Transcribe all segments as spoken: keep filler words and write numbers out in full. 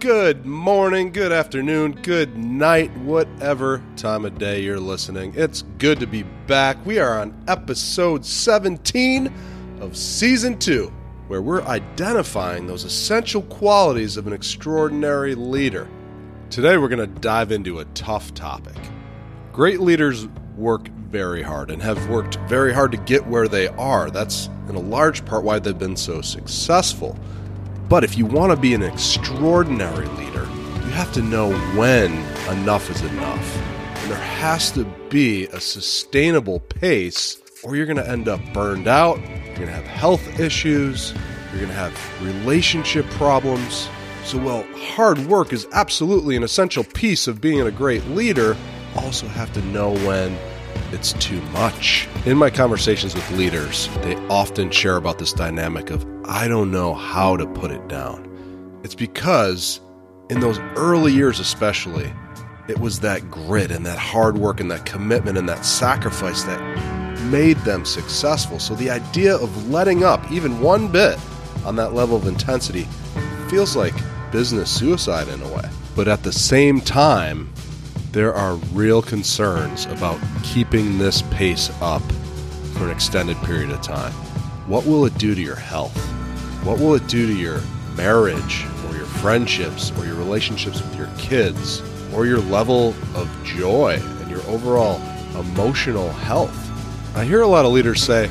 Good morning, good afternoon, good night, whatever time of day you're listening. It's good to be back. We are on episode seventeen of season two, where we're identifying those essential qualities of an extraordinary leader. Today we're going to dive into a tough topic. Great leaders work very hard and have worked very hard to get where they are. That's in a large part why they've been so successful. But if you want to be an extraordinary leader, you have to know when enough is enough. And there has to be a sustainable pace, or you're going to end up burned out, you're going to have health issues, you're going to have relationship problems. So while hard work is absolutely an essential piece of being a great leader, you also have to know when it's too much. In my conversations with leaders, they often share about this dynamic of, I don't know how to put it down. It's because in those early years especially, it was that grit and that hard work and that commitment and that sacrifice that made them successful. So the idea of letting up even one bit on that level of intensity feels like business suicide in a way. But at the same time, there are real concerns about keeping this pace up for an extended period of time. What will it do to your health? What will it do to your marriage or your friendships or your relationships with your kids or your level of joy and your overall emotional health? I hear a lot of leaders say,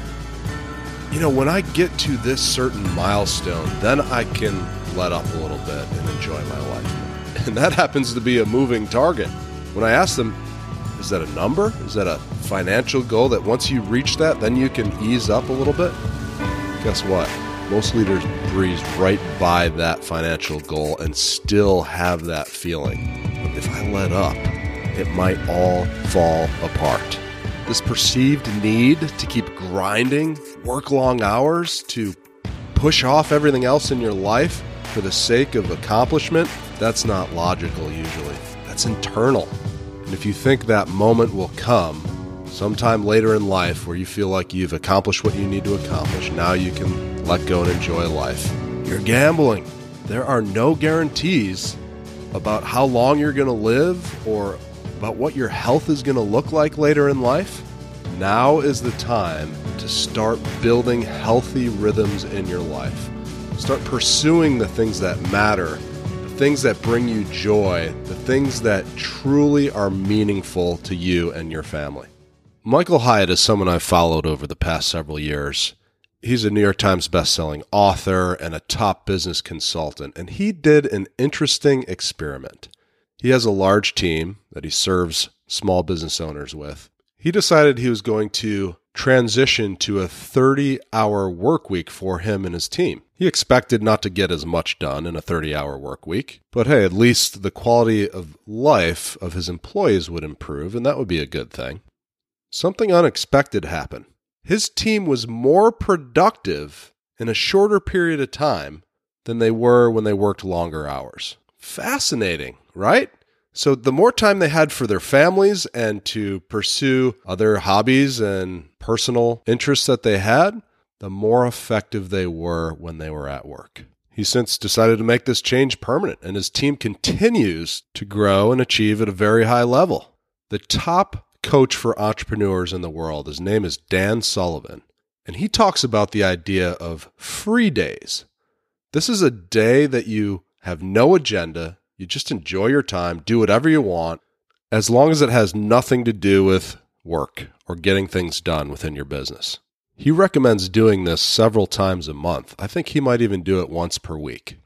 you know, when I get to this certain milestone, then I can let up a little bit and enjoy my life. And that happens to be a moving target. When I ask them, is that a number? Is that a financial goal that once you reach that, then you can ease up a little bit? Guess what? Most leaders breeze right by that financial goal and still have that feeling. If I let up, it might all fall apart. This perceived need to keep grinding, work long hours, to push off everything else in your life for the sake of accomplishment, that's not logical usually. That's internal. And if you think that moment will come sometime later in life where you feel like you've accomplished what you need to accomplish, now you can let go and enjoy life, you're gambling. There are no guarantees about how long you're going to live or about what your health is going to look like later in life. Now is the time to start building healthy rhythms in your life. Start pursuing the things that matter, things that bring you joy, the things that truly are meaningful to you and your family. Michael Hyatt is someone I've followed over the past several years. He's a New York Times bestselling author and a top business consultant, and he did an interesting experiment. He has a large team that he serves small business owners with. He decided he was going to transition to a thirty-hour work week for him and his team. He expected not to get as much done in a thirty-hour work week, but hey, at least the quality of life of his employees would improve, and that would be a good thing. Something unexpected happened. His team was more productive in a shorter period of time than they were when they worked longer hours. Fascinating, right? So the more time they had for their families and to pursue other hobbies and personal interests that they had, the more effective they were when they were at work. He since decided to make this change permanent, and his team continues to grow and achieve at a very high level. The top coach for entrepreneurs in the world, his name is Dan Sullivan, and he talks about the idea of free days. This is a day that you have no agenda. You just enjoy your time, do whatever you want, as long as it has nothing to do with work or getting things done within your business. He recommends doing this several times a month. I think he might even do it once per week.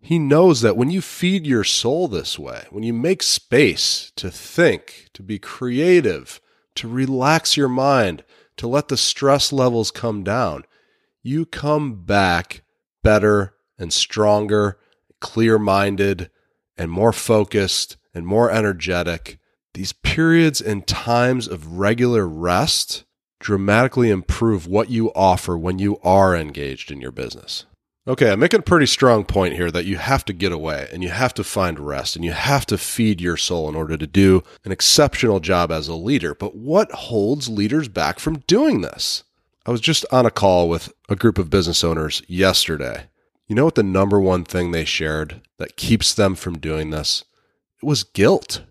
He knows that when you feed your soul this way, when you make space to think, to be creative, to relax your mind, to let the stress levels come down, you come back better and stronger, clear-minded, and more focused, and more energetic. These periods and times of regular rest dramatically improve what you offer when you are engaged in your business. Okay, I'm making a pretty strong point here that you have to get away, and you have to find rest, and you have to feed your soul in order to do an exceptional job as a leader. But what holds leaders back from doing this? I was just on a call with a group of business owners yesterday, You know what the number one thing they shared that keeps them from doing this? It was guilt.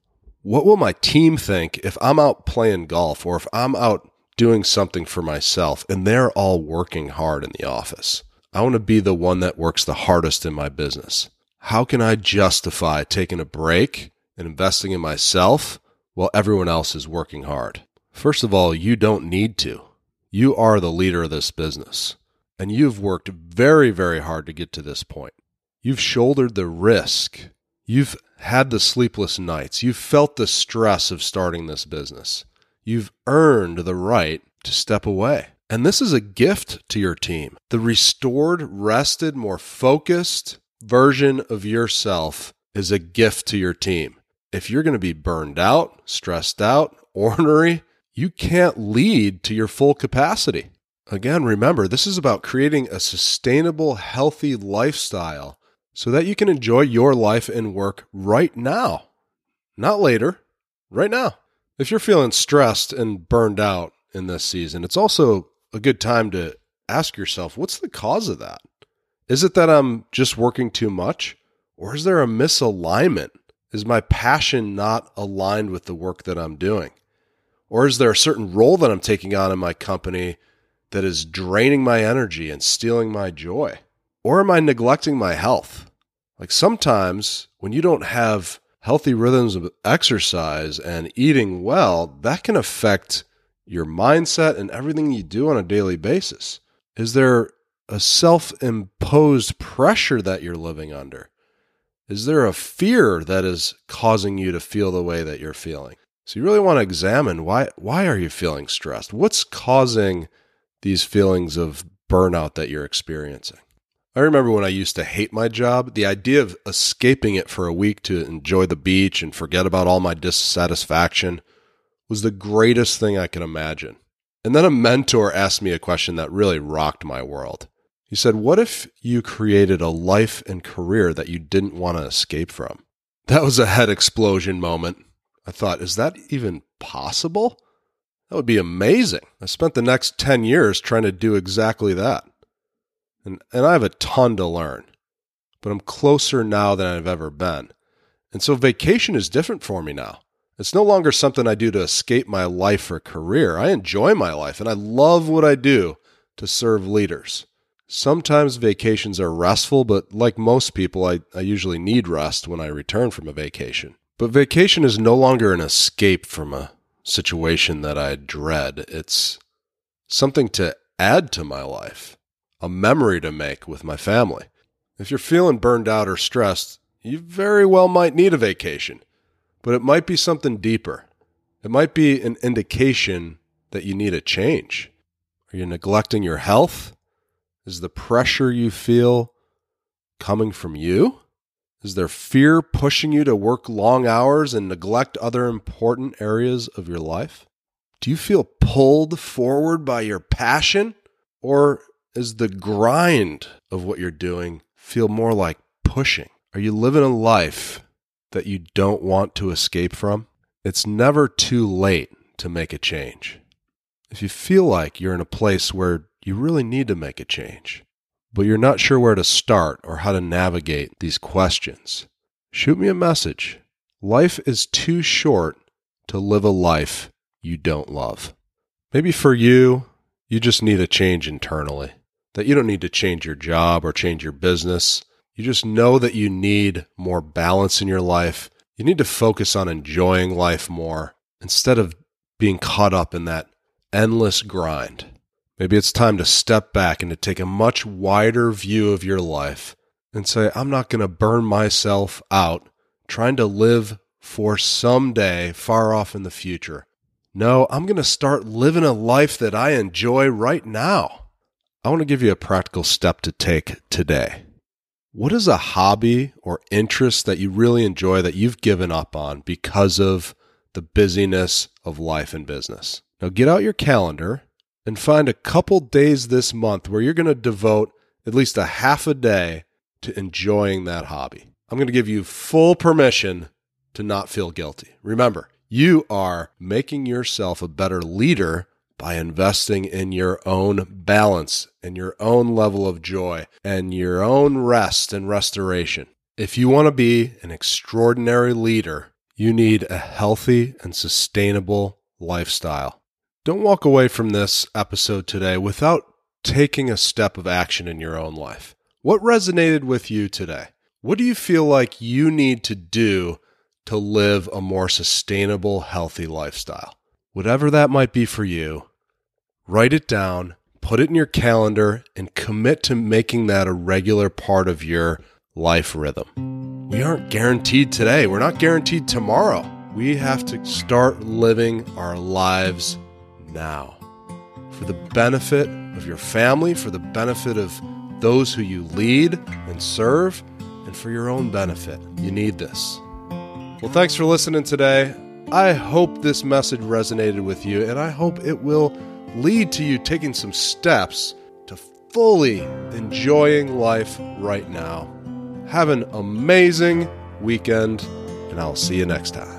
What will my team think if I'm out playing golf or if I'm out doing something for myself and they're all working hard in the office? I want to be the one that works the hardest in my business. How can I justify taking a break and investing in myself while everyone else is working hard? First of all, you don't need to. You are the leader of this business, and you've worked very, very hard to get to this point. You've shouldered the risk. You've had the sleepless nights. You've felt the stress of starting this business. You've earned the right to step away. And this is a gift to your team. The restored, rested, more focused version of yourself is a gift to your team. If you're going to be burned out, stressed out, ornery, you can't lead to your full capacity. Again, remember, this is about creating a sustainable, healthy lifestyle so that you can enjoy your life and work right now. Not later, right now. If you're feeling stressed and burned out in this season, it's also a good time to ask yourself, what's the cause of that? Is it that I'm just working too much? Or is there a misalignment? Is my passion not aligned with the work that I'm doing? Or is there a certain role that I'm taking on in my company that is draining my energy and stealing my joy? Or am I neglecting my health? Like sometimes when you don't have healthy rhythms of exercise and eating well, that can affect your mindset and everything you do on a daily basis. Is there a self-imposed pressure that you're living under? Is there a fear that is causing you to feel the way that you're feeling? So you really want to examine why why are you feeling stressed? What's causing these feelings of burnout that you're experiencing? I remember when I used to hate my job, the idea of escaping it for a week to enjoy the beach and forget about all my dissatisfaction was the greatest thing I could imagine. And then a mentor asked me a question that really rocked my world. He said, what if you created a life and career that you didn't want to escape from? That was a head explosion moment. I thought, is that even possible? That would be amazing. I spent the next ten years trying to do exactly that. And, and I have a ton to learn, but I'm closer now than I've ever been. And so vacation is different for me now. It's no longer something I do to escape my life or career. I enjoy my life and I love what I do to serve leaders. Sometimes vacations are restful, but like most people, I, I usually need rest when I return from a vacation. But vacation is no longer an escape from a situation that I dread. It's something to add to my life, a memory to make with my family. If you're feeling burned out or stressed, you very well might need a vacation, but it might be something deeper. It might be an indication that you need a change. Are you neglecting your health? Is the pressure you feel coming from you? Is there fear pushing you to work long hours and neglect other important areas of your life? Do you feel pulled forward by your passion? Or is the grind of what you're doing feel more like pushing? Are you living a life that you don't want to escape from? It's never too late to make a change. If you feel like you're in a place where you really need to make a change, but you're not sure where to start or how to navigate these questions, shoot me a message. Life is too short to live a life you don't love. Maybe for you, you just need a change internally, that you don't need to change your job or change your business. You just know that you need more balance in your life. You need to focus on enjoying life more instead of being caught up in that endless grind. Maybe it's time to step back and to take a much wider view of your life and say, I'm not going to burn myself out trying to live for someday far off in the future. No, I'm going to start living a life that I enjoy right now. I want to give you a practical step to take today. What is a hobby or interest that you really enjoy that you've given up on because of the busyness of life and business? Now get out your calendar and find a couple days this month where you're going to devote at least a half a day to enjoying that hobby. I'm going to give you full permission to not feel guilty. Remember, you are making yourself a better leader by investing in your own balance and your own level of joy and your own rest and restoration. If you want to be an extraordinary leader, you need a healthy and sustainable lifestyle. Don't walk away from this episode today without taking a step of action in your own life. What resonated with you today? What do you feel like you need to do to live a more sustainable, healthy lifestyle? Whatever that might be for you, write it down, put it in your calendar, and commit to making that a regular part of your life rhythm. We aren't guaranteed today. We're not guaranteed tomorrow. We have to start living our lives now for the benefit of your family, for the benefit of those who you lead and serve, and for your own benefit. You need this. Well, thanks for listening today. I hope this message resonated with you, and I hope it will lead to you taking some steps to fully enjoying life right now. Have an amazing weekend, and I'll see you next time.